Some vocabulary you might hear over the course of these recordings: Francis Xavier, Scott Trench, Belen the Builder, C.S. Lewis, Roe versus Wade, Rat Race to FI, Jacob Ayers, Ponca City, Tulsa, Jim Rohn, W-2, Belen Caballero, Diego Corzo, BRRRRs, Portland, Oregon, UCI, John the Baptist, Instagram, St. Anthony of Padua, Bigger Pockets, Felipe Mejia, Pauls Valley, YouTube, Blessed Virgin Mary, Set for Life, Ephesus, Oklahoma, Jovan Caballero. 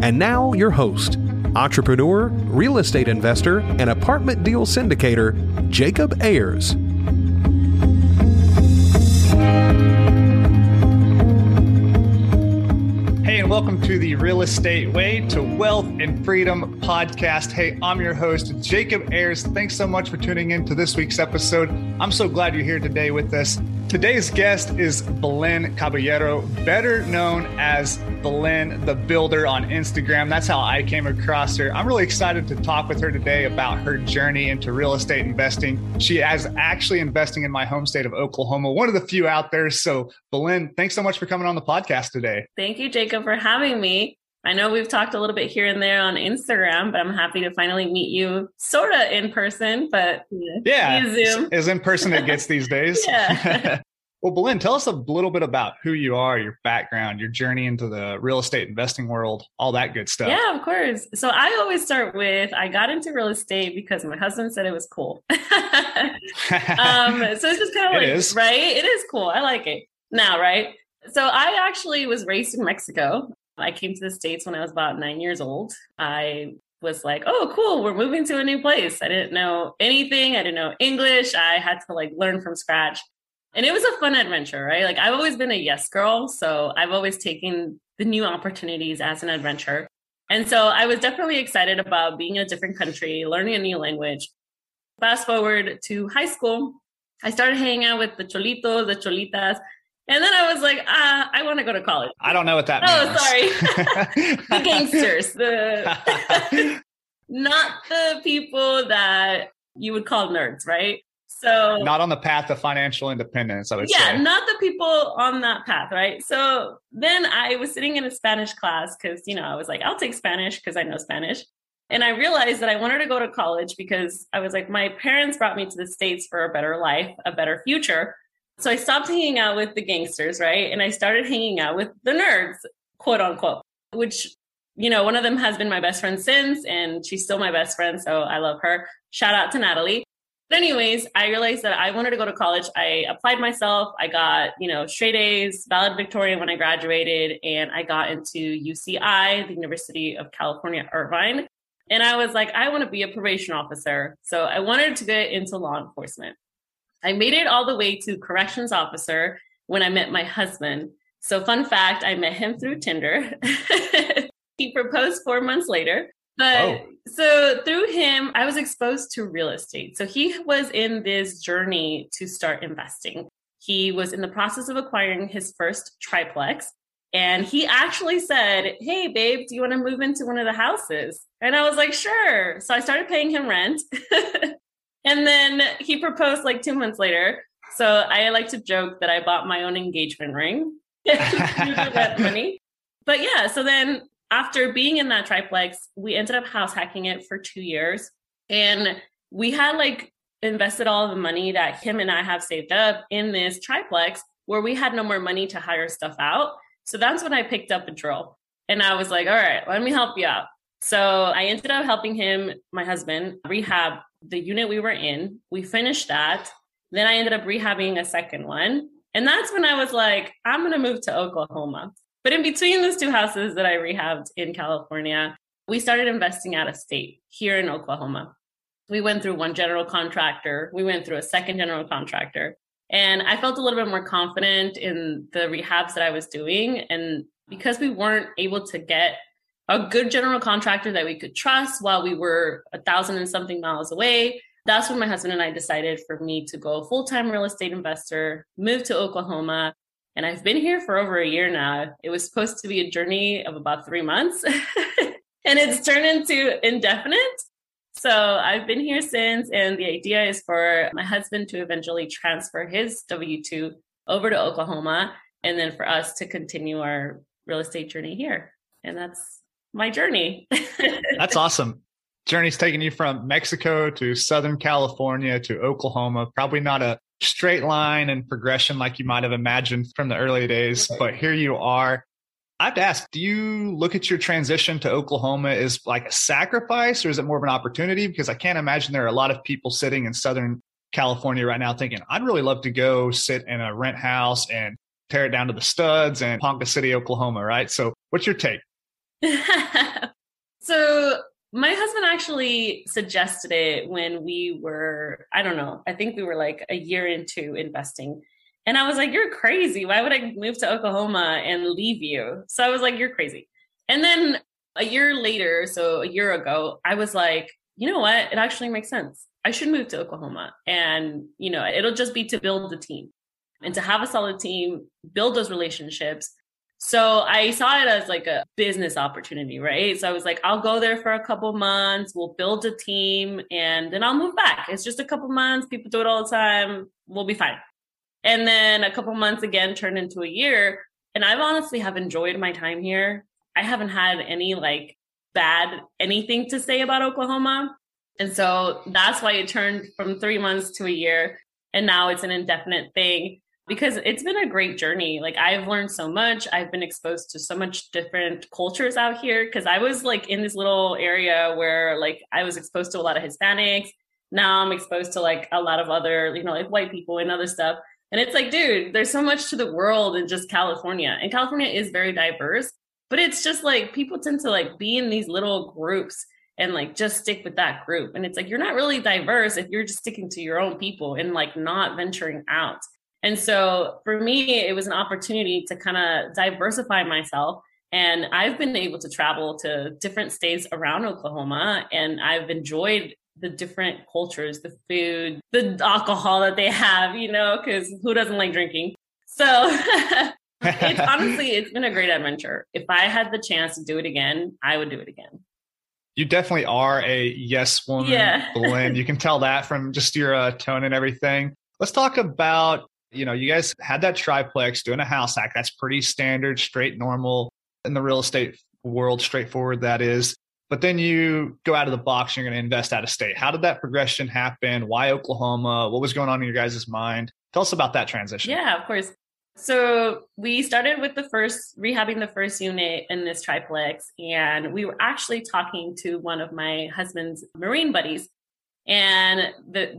And now your host, entrepreneur, real estate investor, and apartment deal syndicator, Jacob Ayers. Hey, and welcome to the Real Estate Way to Wealth and Freedom podcast. Hey, I'm your host, Jacob Ayers. Thanks so much for tuning in to this week's episode. I'm so glad you're here today with us. Today's guest is Belen Caballero, better known as Belen the Builder on Instagram. That's how I came across her. I'm really excited to talk with her today about her journey into real estate investing. She is actually investing in my home state of Oklahoma, one of the few out there. So Belen, thanks so much for coming on the podcast today. Thank you, Jacob, for having me. I know we've talked a little bit here and there on Instagram, but I'm happy to finally meet you sort of in person, but yeah, Zoom is in person it gets these days. Well, Belen, tell us a little bit about who you are, your background, your journey into the real estate investing world, all that good stuff. Yeah, of course. So I always start with, I got into real estate because my husband said it was cool. So it's just kind of like, is. Right? It is cool. I like it now, right? So I actually was raised in Mexico. I came to the States when I was about 9 years old. I was like, oh, cool, we're moving to a new place. I didn't know anything. I didn't know English. I had to like learn from scratch. And it was a fun adventure, right? Like I've always been a yes girl. So I've always taken the new opportunities as an adventure. And so I was definitely excited about being in a different country, learning a new language. Fast forward to high school, I started hanging out with the cholitos, the cholitas. And then I was like, I want to go to college. I don't know what that means. Oh, sorry. The gangsters. Not the people that you would call nerds, right? So not on the path of financial independence, I would say. Yeah, not the people on that path, right? So then I was sitting in a Spanish class because, you know, I was like, I'll take Spanish because I know Spanish. And I realized that I wanted to go to college because I was like, my parents brought me to the States for a better life, a better future. So I stopped hanging out with the gangsters, right? And I started hanging out with the nerds, quote unquote, which, you know, one of them has been my best friend since, and she's still my best friend. So I love her. Shout out to Natalie. But anyways, I realized that I wanted to go to college. I applied myself. I got, you know, straight A's, valedictorian when I graduated, and I got into UCI, the University of California, Irvine. And I was like, I want to be a probation officer. So I wanted to get into law enforcement. I made it all the way to corrections officer when I met my husband. So fun fact, I met him through Tinder. He proposed 4 months later. But So through him, I was exposed to real estate. So he was in this journey to start investing. He was in the process of acquiring his first triplex. And he actually said, hey, babe, do you want to move into one of the houses? And I was like, sure. So I started paying him rent. And then he proposed like 2 months later. So I like to joke that I bought my own engagement ring. That money. But yeah, so then after being in that triplex, we ended up house hacking it for 2 years. And we had like invested all the money that him and I have saved up in this triplex where we had no more money to hire stuff out. So that's when I picked up a drill. And I was like, all right, let me help you out. So I ended up helping him, my husband, rehab the unit we were in. We finished that. Then I ended up rehabbing a second one. And that's when I was like, I'm going to move to Oklahoma. But in between those two houses that I rehabbed in California, we started investing out of state here in Oklahoma. We went through one general contractor. We went through a second general contractor. And I felt a little bit more confident in the rehabs that I was doing. And because we weren't able to get a good general contractor that we could trust while we were 1,000 and something miles away, that's when my husband and I decided for me to go full-time real estate investor, move to Oklahoma. And I've been here for over a year now. It was supposed to be a journey of about 3 months and it's turned into indefinite. So I've been here since. And the idea is for my husband to eventually transfer his W-2 over to Oklahoma. And then for us to continue our real estate journey here. And that's my journey. That's awesome. Journey's taken you from Mexico to Southern California to Oklahoma. Probably not a straight line and progression like you might have imagined from the early days, but here you are. I have to ask, do you look at your transition to Oklahoma as like a sacrifice, or is it more of an opportunity? Because I can't imagine there are a lot of people sitting in Southern California right now thinking, I'd really love to go sit in a rent house and tear it down to the studs in Ponca City, Oklahoma, right? So what's your take? So my husband actually suggested it when we were, I don't know, I think we were like a year into investing. And I was like, you're crazy. Why would I move to Oklahoma and leave you? So I was like, you're crazy. And then a year later, so a year ago, I was like, you know what? It actually makes sense. I should move to Oklahoma. And, you know, it'll just be to build the team and to have a solid team, build those relationships. So I saw it as like a business opportunity, right? So I was like, I'll go there for a couple months. We'll build a team and then I'll move back. It's just a couple months. People do it all the time. We'll be fine. And then a couple months again turned into a year. And I've honestly have enjoyed my time here. I haven't had any like bad anything to say about Oklahoma. And so that's why it turned from 3 months to a year. And now it's an indefinite thing because it's been a great journey. Like I've learned so much. I've been exposed to so much different cultures out here because I was like in this little area where like I was exposed to a lot of Hispanics. Now I'm exposed to like a lot of other, you know, like white people and other stuff. And it's like, dude, there's so much to the world in just California. And California is very diverse, but it's just like people tend to like be in these little groups and like just stick with that group. And it's like, you're not really diverse if you're just sticking to your own people and like not venturing out. And so for me, it was an opportunity to kind of diversify myself. And I've been able to travel to different states around Oklahoma, and I've enjoyed the different cultures, the food, the alcohol that they have, you know, because who doesn't like drinking? So it's been a great adventure. If I had the chance to do it again, I would do it again. You definitely are a yes woman, yeah. Belen. You can tell that from just your tone and everything. Let's talk about, you know, you guys had that triplex doing a house hack. That's pretty standard, straight, normal in the real estate world, straightforward that is. But then you go out of the box and you're going to invest out of state. How did that progression happen? Why Oklahoma? What was going on in your guys' mind? Tell us about that transition. Yeah, of course. So we started with rehabbing the first unit in this triplex. And we were actually talking to one of my husband's Marine buddies. And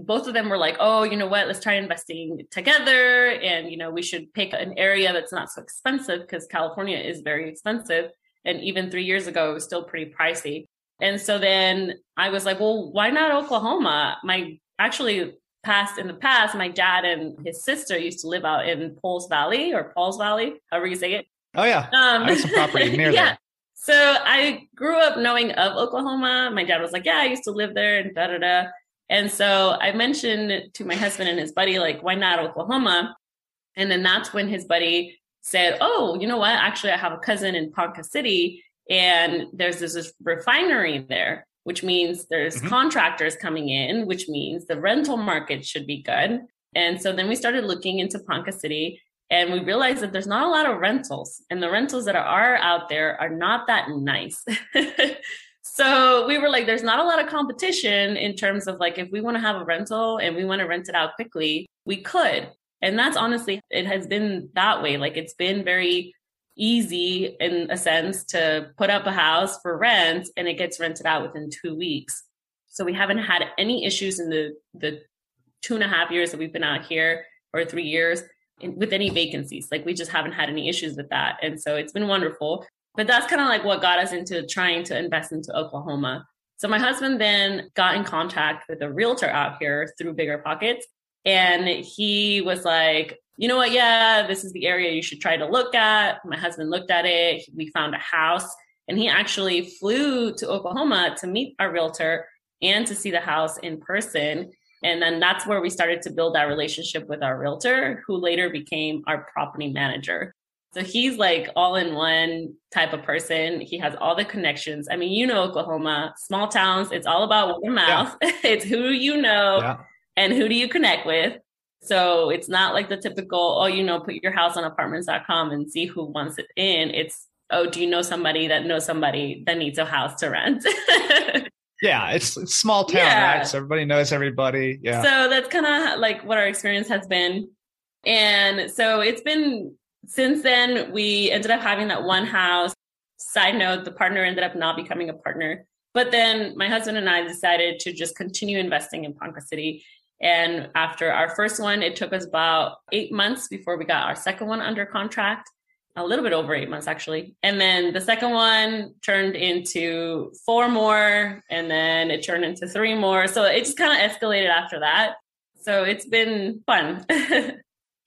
both of them were like, oh, you know what? Let's try investing together. And, you know, we should pick an area that's not so expensive because California is very expensive. And even 3 years ago, it was still pretty pricey. And so then I was like, well, why not Oklahoma? My dad and his sister used to live out in Pauls Valley, however you say it. Oh, yeah. I had some property near yeah. there. So I grew up knowing of Oklahoma. My dad was like, yeah, I used to live there and da-da-da. And so I mentioned to my husband and his buddy, like, why not Oklahoma? And then that's when his buddy said, oh, you know what? Actually, I have a cousin in Ponca City, and there's this refinery there, which means there's contractors coming in, which means the rental market should be good. And so then we started looking into Ponca City, and we realized that there's not a lot of rentals, and the rentals that are out there are not that nice. So we were like, there's not a lot of competition in terms of like, if we want to have a rental and we want to rent it out quickly, we could. And that's honestly, it has been that way. Like it's been very easy in a sense to put up a house for rent and it gets rented out within 2 weeks. So we haven't had any issues in the 2.5 years that we've been out here or 3 years with any vacancies. Like we just haven't had any issues with that. And so it's been wonderful. But that's kind of like what got us into trying to invest into Oklahoma. So my husband then got in contact with a realtor out here through Bigger Pockets. And he was like, you know what? Yeah, this is the area you should try to look at. My husband looked at it. We found a house, and he actually flew to Oklahoma to meet our realtor and to see the house in person. And then that's where we started to build that relationship with our realtor, who later became our property manager. So he's like all in one type of person. He has all the connections. I mean, you know, Oklahoma, small towns, it's all about word of mouth. Yeah. It's who you know. Yeah. And who do you connect with? So it's not like the typical, oh, you know, put your house on apartments.com and see who wants it in. It's oh, do you know somebody that knows somebody that needs a house to rent? Yeah, it's small town, right? So everybody knows everybody. Yeah. So that's kind of like what our experience has been. And so it's been, since then, we ended up having that one house. Side note, the partner ended up not becoming a partner. But then my husband and I decided to just continue investing in Ponca City. And after our first one, it took us about 8 months before we got our second one under contract. A little bit over 8 months, actually. And then the second one turned into 4 more, and then it turned into 3 more. So it just kind of escalated after that. So it's been fun.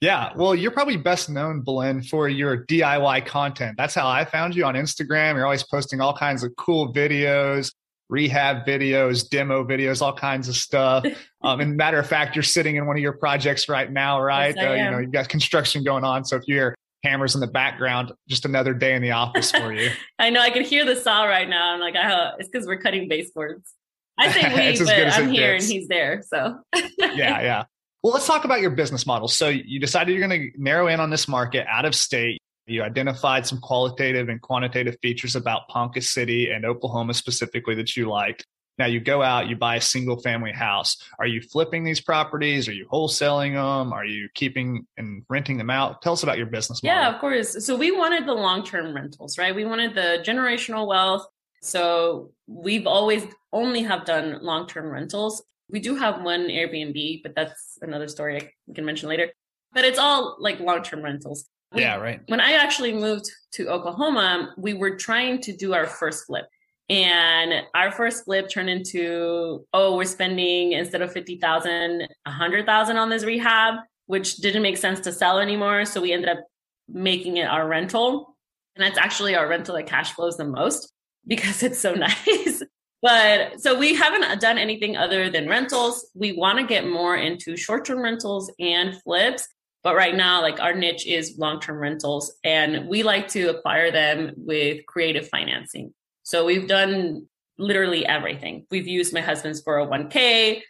Yeah. Well, you're probably best known, Belen, for your DIY content. That's how I found you on Instagram. You're always posting all kinds of cool videos, rehab videos, demo videos, all kinds of stuff. And matter of fact, you're sitting in one of your projects right now, right? Yes, you know, you've got construction going on. So if you're hammers in the background, just another day in the office for you. I know, I can hear the saw right now. I'm like, oh, it's because we're cutting baseboards. I think we, but I'm here and he's there. So yeah. Well, let's talk about your business model. So you decided you're going to narrow in on this market out of state. You identified some qualitative and quantitative features about Ponca City and Oklahoma specifically that you liked. Now you go out, you buy a single family house. Are you flipping these properties? Are you wholesaling them? Are you keeping and renting them out? Tell us about your business model. Yeah, of course. So we wanted the long-term rentals, right? We wanted the generational wealth. So we've always only have done long-term rentals. We do have one Airbnb, but that's another story I can mention later. But it's all like long-term rentals. Right. When I actually moved to Oklahoma, we were trying to do our first flip. And our first flip turned into, oh, we're spending instead of $50,000, $100,000 on this rehab, which didn't make sense to sell anymore. So we ended up making it our rental. And that's actually our rental that cash flows the most because it's so nice. But so we haven't done anything other than rentals. We want to get more into short-term rentals and flips. But right now, like our niche is long-term rentals, and we like to acquire them with creative financing. So we've done literally everything. We've used my husband's 401k.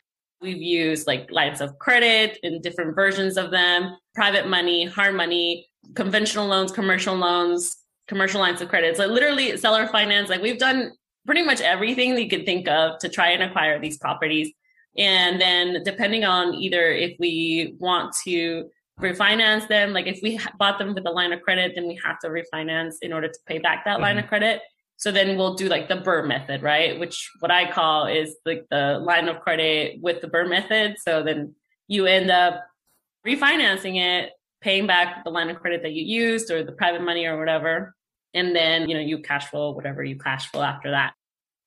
We've used like lines of credit in different versions of them, private money, hard money, conventional loans, commercial lines of credit. So literally seller finance, like we've done pretty much everything that you could think of to try and acquire these properties. And then depending on either if we want to refinance them, like if we bought them with a line of credit, then we have to refinance in order to pay back that line of credit. So then we'll do like the BRRRR method, right? Which what I call is like the line of credit with the BRRRR method. So then you end up refinancing it, paying back the line of credit that you used or the private money or whatever. And then, you know, you cash flow whatever you cash flow after that.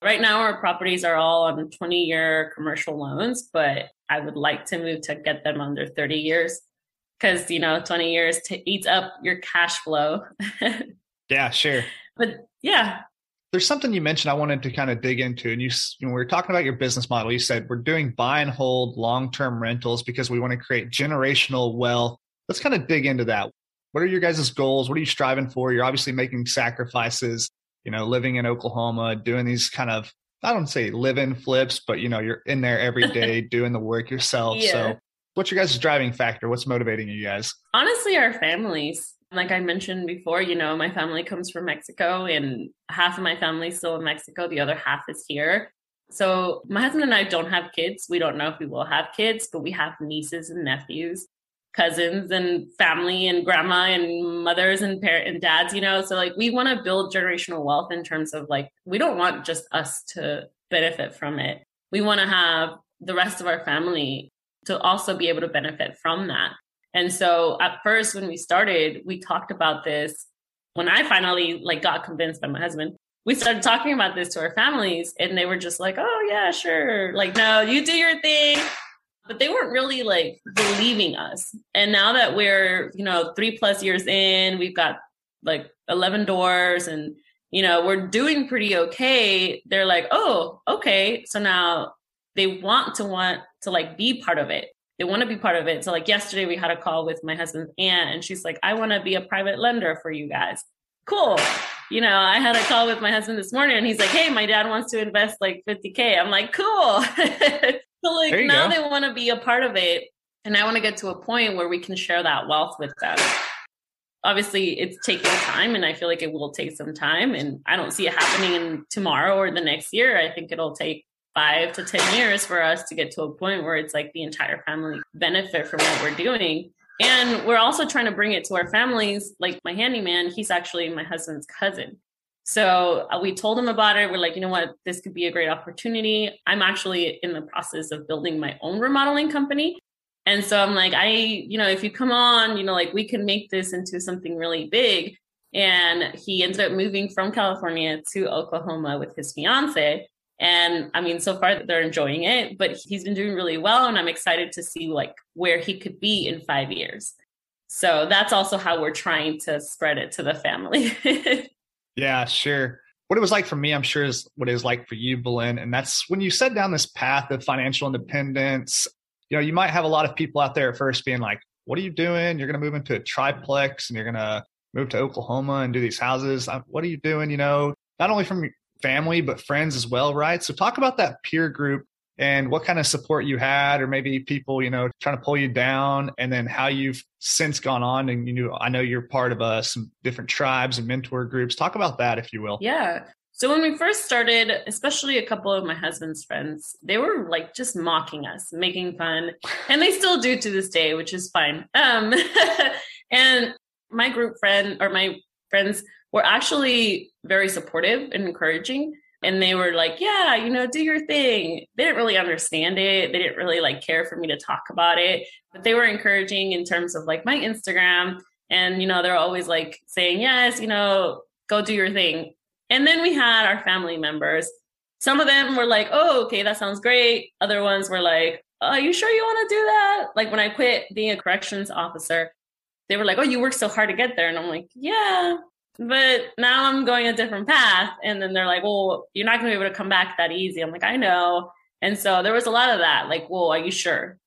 Right now, our properties are all on 20-year commercial loans, but I would like to move to get them under 30 years because, you know, 20 years to eat up your cash flow. Yeah, sure. But yeah. There's something you mentioned I wanted to kind of dig into, and you know, we were talking about your business model. You said we're doing buy and hold long-term rentals because we want to create generational wealth. Let's kind of dig into that. What are your guys' goals? What are you striving for? You're obviously making sacrifices, you know, living in Oklahoma, doing these kind of, I don't say live-in flips, but you know, you're in there every day doing the work yourself. Yeah. So what's your guys' driving factor? What's motivating you guys? Honestly, our families. Like I mentioned before, you know, my family comes from Mexico and half of my family is still in Mexico. The other half is here. So my husband and I don't have kids. We don't know if we will have kids, but we have nieces and nephews, cousins and family and grandma and mothers and parents and dads, you know. So like we want to build generational wealth in terms of like, we don't want just us to benefit from it. We want to have the rest of our family to also be able to benefit from that. And so at first, when we started, we talked about this. When I finally like got convinced by my husband, we started talking about this to our families and they were just like, oh, yeah, sure. Like, no, you do your thing. But they weren't really like believing us. And now that we're, you know, 3+ years in, we've got like 11 doors and, you know, we're doing pretty okay. They're like, oh, okay. So now they want to like be part of it. They want to be part of it. So like yesterday we had a call with my husband's aunt and she's like, I want to be a private lender for you guys. Cool. You know, I had a call with my husband this morning and he's like, hey, my dad wants to invest like $50,000. I'm like, cool. So like now they want to be a part of it. And I want to get to a point where we can share that wealth with them. obviously it's taking time, and I feel like it will take some time, and I don't see it happening in tomorrow or the next year. I think it'll take 5 to 10 years for us to get to a point where it's like the entire family benefit from what we're doing. And we're also trying to bring it to our families. Like my handyman, he's actually my husband's cousin. So we told him about it. We're like, you know what, this could be a great opportunity. I'm actually in the process of building my own remodeling company. And so I'm like, if you come on, like we can make this into something really big. And he ended up moving from California to Oklahoma with his fiance. And I mean, so far they're enjoying it, but he's been doing really well. And I'm excited to see like where he could be in 5 years. So that's also how we're trying to spread it to the family. Yeah, sure. What it was like for me, I'm sure, is what it was like for you, Belen. And that's when you set down this path of financial independence, you might have a lot of people out there at first being like, what are you doing? You're going to move into a triplex and you're going to move to Oklahoma and do these houses. What are you doing? Not only from family, but friends as well, right? So talk about that peer group and what kind of support you had, or maybe people, trying to pull you down, and then how you've since gone on. And, I know you're part of some different tribes and mentor groups. Talk about that, if you will. Yeah. So when we first started, especially a couple of my husband's friends, they were like just mocking us, making fun. And they still do to this day, which is fine. And my my friends were actually very supportive and encouraging. And they were like, yeah, do your thing. They didn't really understand it. They didn't really care for me to talk about it, but they were encouraging in terms of like my Instagram. And, they're always like saying, yes, go do your thing. And then we had our family members. Some of them were like, oh, okay, that sounds great. Other ones were like, oh, are you sure you want to do that? Like when I quit being a corrections officer, they were like, oh, you worked so hard to get there. And I'm like, yeah, but now I'm going a different path. And then they're like, well, you're not going to be able to come back that easy. I'm like, I know. And so there was a lot of that. Like, well, are you sure?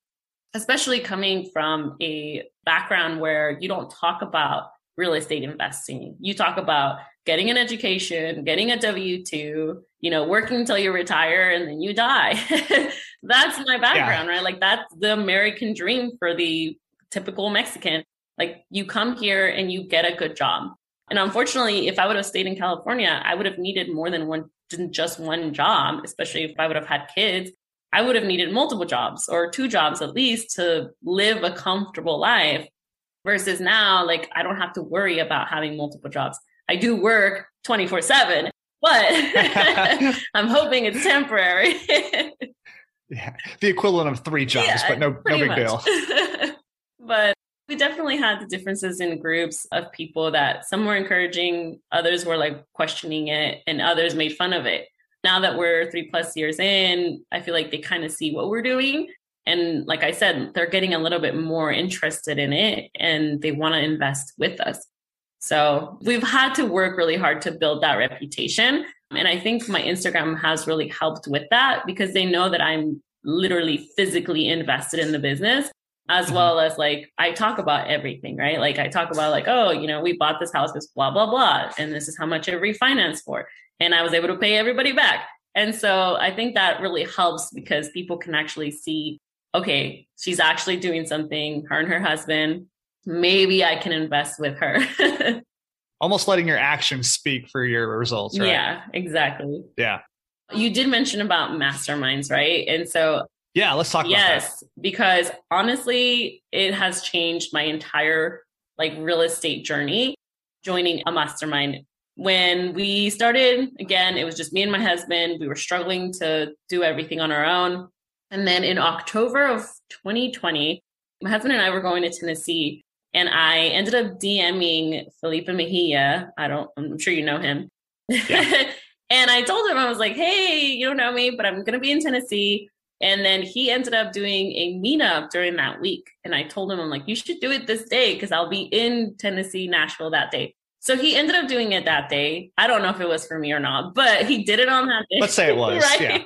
Especially coming from a background where you don't talk about real estate investing. You talk about getting an education, getting a W-2, working until you retire and then you die. That's my background, yeah. Right? Like that's the American dream for the typical Mexican. Like you come here and you get a good job. And unfortunately, if I would have stayed in California, I would have needed more than just one job, especially if I would have had kids. I would have needed multiple jobs or 2 jobs at least to live a comfortable life. Versus now, like I don't have to worry about having multiple jobs. I do work 24/7, but I'm hoping it's temporary. Yeah, the equivalent of 3 jobs, yeah, but no big deal. But we definitely had the differences in groups of people that some were encouraging, others were like questioning it, and others made fun of it. Now that we're 3+ years in, I feel like they kind of see what we're doing. And like I said, they're getting a little bit more interested in it and they want to invest with us. So we've had to work really hard to build that reputation. And I think my Instagram has really helped with that because they know that I'm literally physically invested in the business. As well as like, I talk about everything, right? Like I talk about like, oh, we bought this house, this blah, blah, blah. And this is how much it refinanced for. And I was able to pay everybody back. And so I think that really helps because people can actually see, okay, she's actually doing something, her and her husband, maybe I can invest with her. Almost letting your actions speak for your results, right? Yeah, exactly. Yeah. You did mention about masterminds, right? And so yeah, let's talk about that. Yes, because honestly, it has changed my entire real estate journey, joining a mastermind. When we started, again, it was just me and my husband. We were struggling to do everything on our own. And then in October of 2020, my husband and I were going to Tennessee, and I ended up DMing Felipe Mejia. I'm sure you know him. Yeah. And I told him, I was like, hey, you don't know me, but I'm going to be in Tennessee. And then he ended up doing a meetup during that week. And I told him, I'm like, you should do it this day because I'll be in Tennessee, Nashville that day. So he ended up doing it that day. I don't know if it was for me or not, but he did it on that day. Let's say it was, right? Yeah.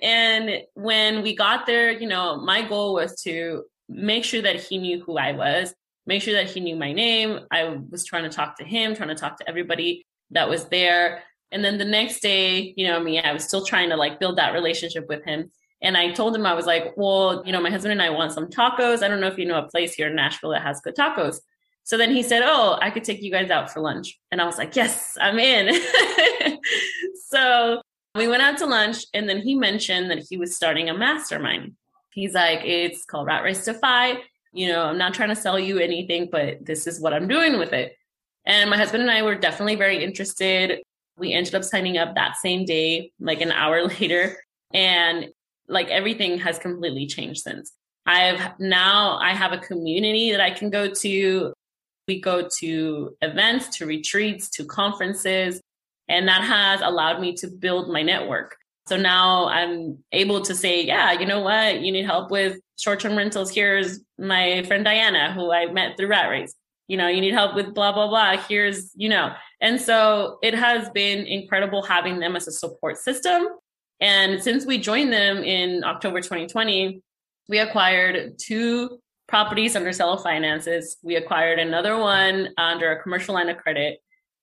And when we got there, my goal was to make sure that he knew who I was, make sure that he knew my name. I was trying to talk to him, trying to talk to everybody that was there. And then the next day, I was still trying to build that relationship with him. And I told him, I was like, well, my husband and I want some tacos. I don't know if you know a place here in Nashville that has good tacos. So then he said, oh, I could take you guys out for lunch. And I was like, yes, I'm in. So we went out to lunch, and then he mentioned that he was starting a mastermind. He's like, it's called Rat Race to FI. You know, I'm not trying to sell you anything, but this is what I'm doing with it. And my husband and I were definitely very interested. We ended up signing up that same day, like an hour later. And like everything has completely changed since. I have a community that I can go to. We go to events, to retreats, to conferences, and that has allowed me to build my network. So now I'm able to say, yeah, you know what? You need help with short-term rentals. Here's my friend Diana, who I met through Rat Race. You know, you need help with blah, blah, blah. Here's, you know. And so it has been incredible having them as a support system. And since we joined them in October 2020, we acquired 2 properties under seller finances. We acquired another one under a commercial line of credit,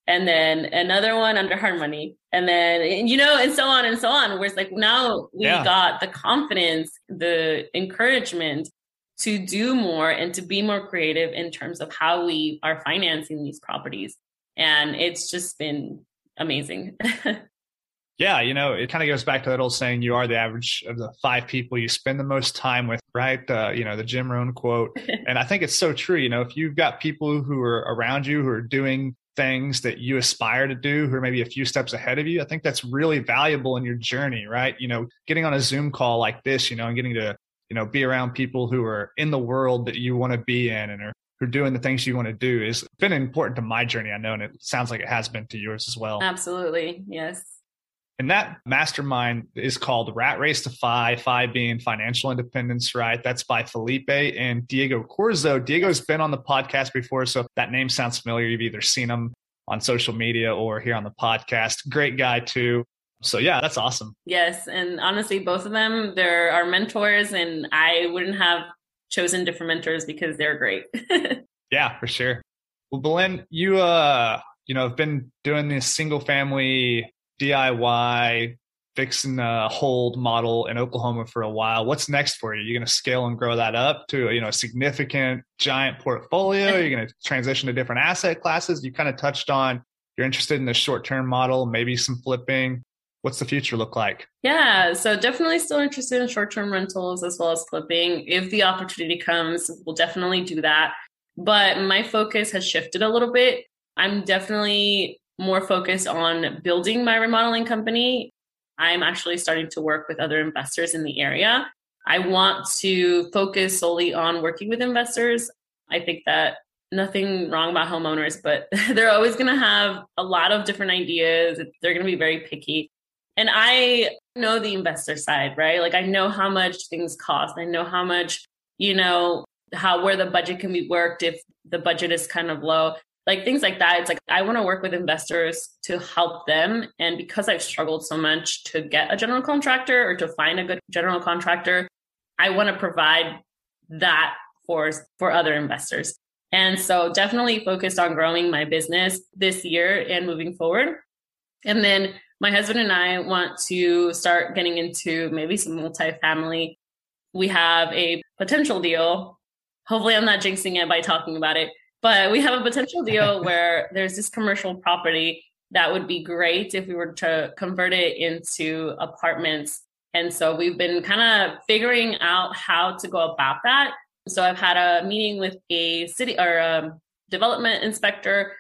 and then another one under hard money. And then, you know, and so on and so on. Where it's like, now we got the confidence, the encouragement to do more and to be more creative in terms of how we are financing these properties. And it's just been amazing. Yeah, you know, it kind of goes back to that old saying, you are the average of the 5 people you spend the most time with, right? You know, the Jim Rohn quote. And I think it's so true. You know, if you've got people who are around you, who are doing things that you aspire to do, who are maybe a few steps ahead of you, I think that's really valuable in your journey, right? You know, getting on a Zoom call like this, you know, and getting to, you know, be around people who are in the world that you want to be in and are who are doing the things you want to do has been important to my journey, I know. And it sounds like it has been to yours as well. Absolutely. Yes. And that mastermind is called Rat Race to FI, FI being financial independence, right? That's by Felipe and Diego Corzo. Diego's been on the podcast before, so if that name sounds familiar, you've either seen him on social media or here on the podcast. Great guy too. So yeah, that's awesome. Yes. And honestly, both of them, they're our mentors, and I wouldn't have chosen different mentors because they're great. Yeah, for sure. Well, Belen, you, you know, have been doing this single family DIY, fixing a hold model in Oklahoma for a while. What's next for you? You're going to scale and grow that up to, you know, a significant giant portfolio. You're going to transition to different asset classes. You kind of touched on you're interested in the short-term model, maybe some flipping. What's the future look like? Yeah, so definitely still interested in short-term rentals as well as flipping. If the opportunity comes, we'll definitely do that. But my focus has shifted a little bit. I'm definitely more focused on building my remodeling company. I'm actually starting to work with other investors in the area. I want to focus solely on working with investors. I think that nothing wrong about homeowners, but they're always going to have a lot of different ideas. They're going to be very picky. And I know the investor side, right? Like I know how much things cost. I know how much, you know, how, where the budget can be worked if the budget is kind of low. Like things like that. It's like, I want to work with investors to help them. And because I've struggled so much to get a general contractor or to find a good general contractor, I want to provide that for other investors. And so definitely focused on growing my business this year and moving forward. And then my husband and I want to start getting into maybe some multifamily. We have a potential deal. Hopefully I'm not jinxing it by talking about it. But we have a potential deal where there's this commercial property that would be great if we were to convert it into apartments. And so we've been kind of figuring out how to go about that. So I've had a meeting with a city or a development inspector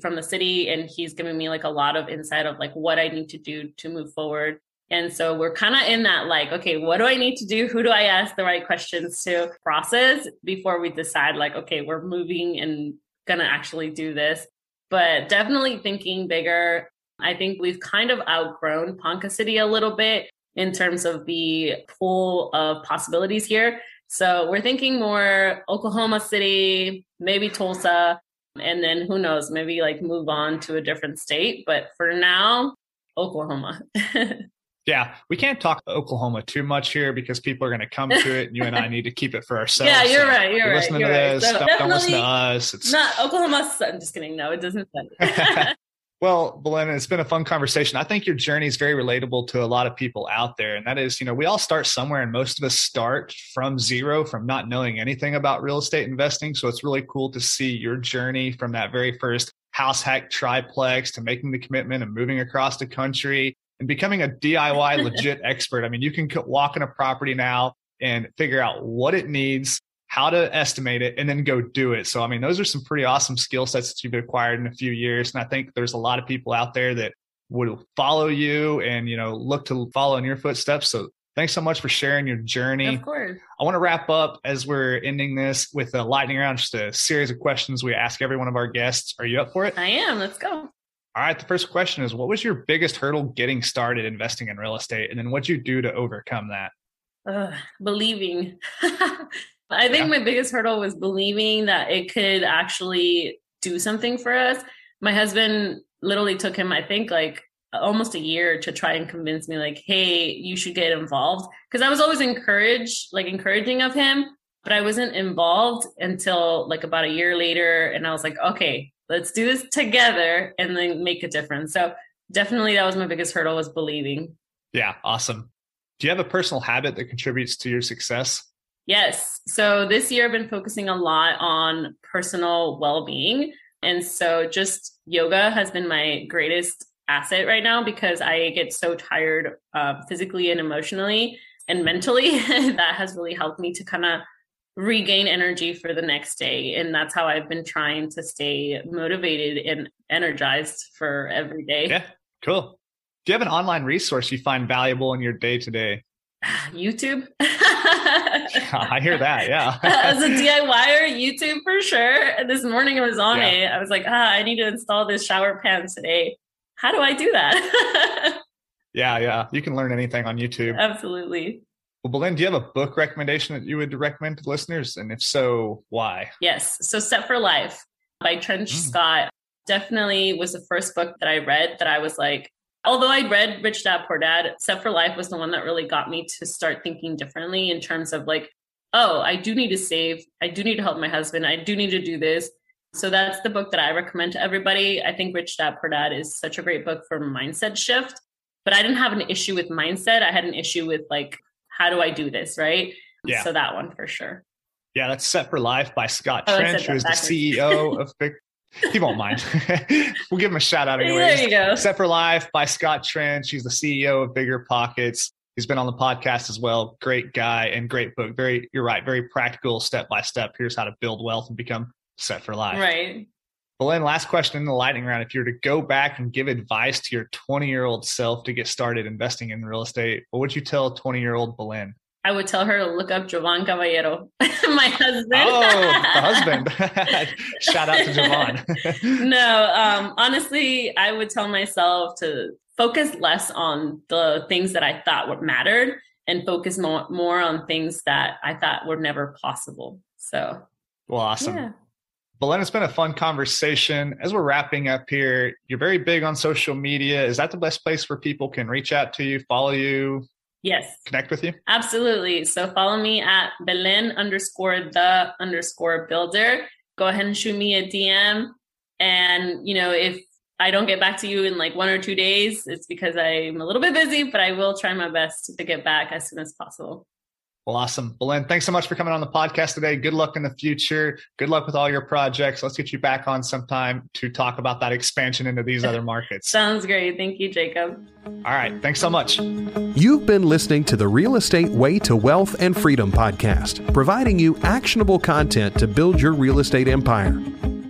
from the city, and he's given me like a lot of insight of like what I need to do to move forward. And so we're kind of in that like, okay, what do I need to do? Who do I ask the right questions to process before we decide like, okay, we're moving and gonna actually do this. But definitely thinking bigger. I think we've kind of outgrown Ponca City a little bit in terms of the pool of possibilities here. So we're thinking more Oklahoma City, maybe Tulsa, and then who knows, maybe like move on to a different state. But for now, Oklahoma. Yeah, we can't talk Oklahoma too much here because people are going to come to it, and you and I need to keep it for ourselves. Yeah, you're right. You're right. Listen to this. Don't listen to us. It's not Oklahoma. I'm just kidding. No, it doesn't. Well, Belen, it's been a fun conversation. I think your journey is very relatable to a lot of people out there. And that is, you know, we all start somewhere, and most of us start from zero, from not knowing anything about real estate investing. So it's really cool to see your journey from that very first house hack triplex to making the commitment and moving across the country and becoming a DIY legit expert. I mean, you can walk in a property now and figure out what it needs, how to estimate it, and then go do it. So, I mean, those are some pretty awesome skill sets that you've acquired in a few years. And I think there's a lot of people out there that would follow you and, you know, look to follow in your footsteps. So thanks so much for sharing your journey. Of course. I want to wrap up as we're ending this with a lightning round, just a series of questions we ask every one of our guests. Are you up for it? I am. Let's go. All right. The first question is, what was your biggest hurdle getting started investing in real estate? And then what'd you do to overcome that? Believing. I think my biggest hurdle was believing that it could actually do something for us. My husband literally took him, I think, like almost a year to try and convince me like, hey, you should get involved. Because I was always encouraging of him, but I wasn't involved until like about a year later. And I was like, okay, let's do this together and then make a difference. So definitely that was my biggest hurdle, was believing. Yeah. Awesome. Do you have a personal habit that contributes to your success? Yes. So this year I've been focusing a lot on personal well-being. And so just yoga has been my greatest asset right now, because I get so tired physically and emotionally and mentally. That has really helped me to kind of regain energy for the next day. And that's how I've been trying to stay motivated and energized for every day. Yeah, cool. Do you have an online resource you find valuable in your day-to-day? YouTube. I hear that. Yeah. As a DIYer, YouTube for sure. This morning I was on it. I was like, I need to install this shower pan today. How do I do that? Yeah. You can learn anything on YouTube. Absolutely. Well, Belen, do you have a book recommendation that you would recommend to listeners? And if so, why? Yes. So Set for Life by Trench Scott definitely was the first book that I read that I was like, although I'd read Rich Dad, Poor Dad, Set for Life was the one that really got me to start thinking differently in terms of like, oh, I do need to save. I do need to help my husband. I do need to do this. So that's the book that I recommend to everybody. I think Rich Dad, Poor Dad is such a great book for mindset shift, but I didn't have an issue with mindset. I had an issue with like, how do I do this? Right. Yeah. So that one for sure. Yeah. That's Set for Life by Scott Trench, who's the CEO of Big. He won't mind. We'll give him a shout out anyways. There you go. Set for Life by Scott Trench. He's the CEO of Bigger Pockets. He's been on the podcast as well. Great guy and great book. You're right. Very practical, step-by-step. Here's how to build wealth and become set for life. Right. Belen, last question in the lightning round. If you were to go back and give advice to your 20-year-old self to get started investing in real estate, what would you tell 20-year-old Belen? I would tell her to look up Jovan Caballero, my husband. The husband. Shout out to Jovan. Honestly, I would tell myself to focus less on the things that I thought mattered and focus more on things that I thought were never possible. So. Well, awesome. Yeah. Belen, it's been a fun conversation. As we're wrapping up here, you're very big on social media. Is that the best place where people can reach out to you, follow you? Yes. Connect with you? Absolutely. So follow me at Belen_the_builder. Go ahead and shoot me a DM. And, you know, if I don't get back to you in like 1 or 2 days, it's because I'm a little bit busy, but I will try my best to get back as soon as possible. Well, awesome. Belen, thanks so much for coming on the podcast today. Good luck in the future. Good luck with all your projects. Let's get you back on sometime to talk about that expansion into these other markets. Sounds great. Thank you, Jacob. All right. Thanks so much. You've been listening to the Real Estate Way to Wealth and Freedom podcast, providing you actionable content to build your real estate empire.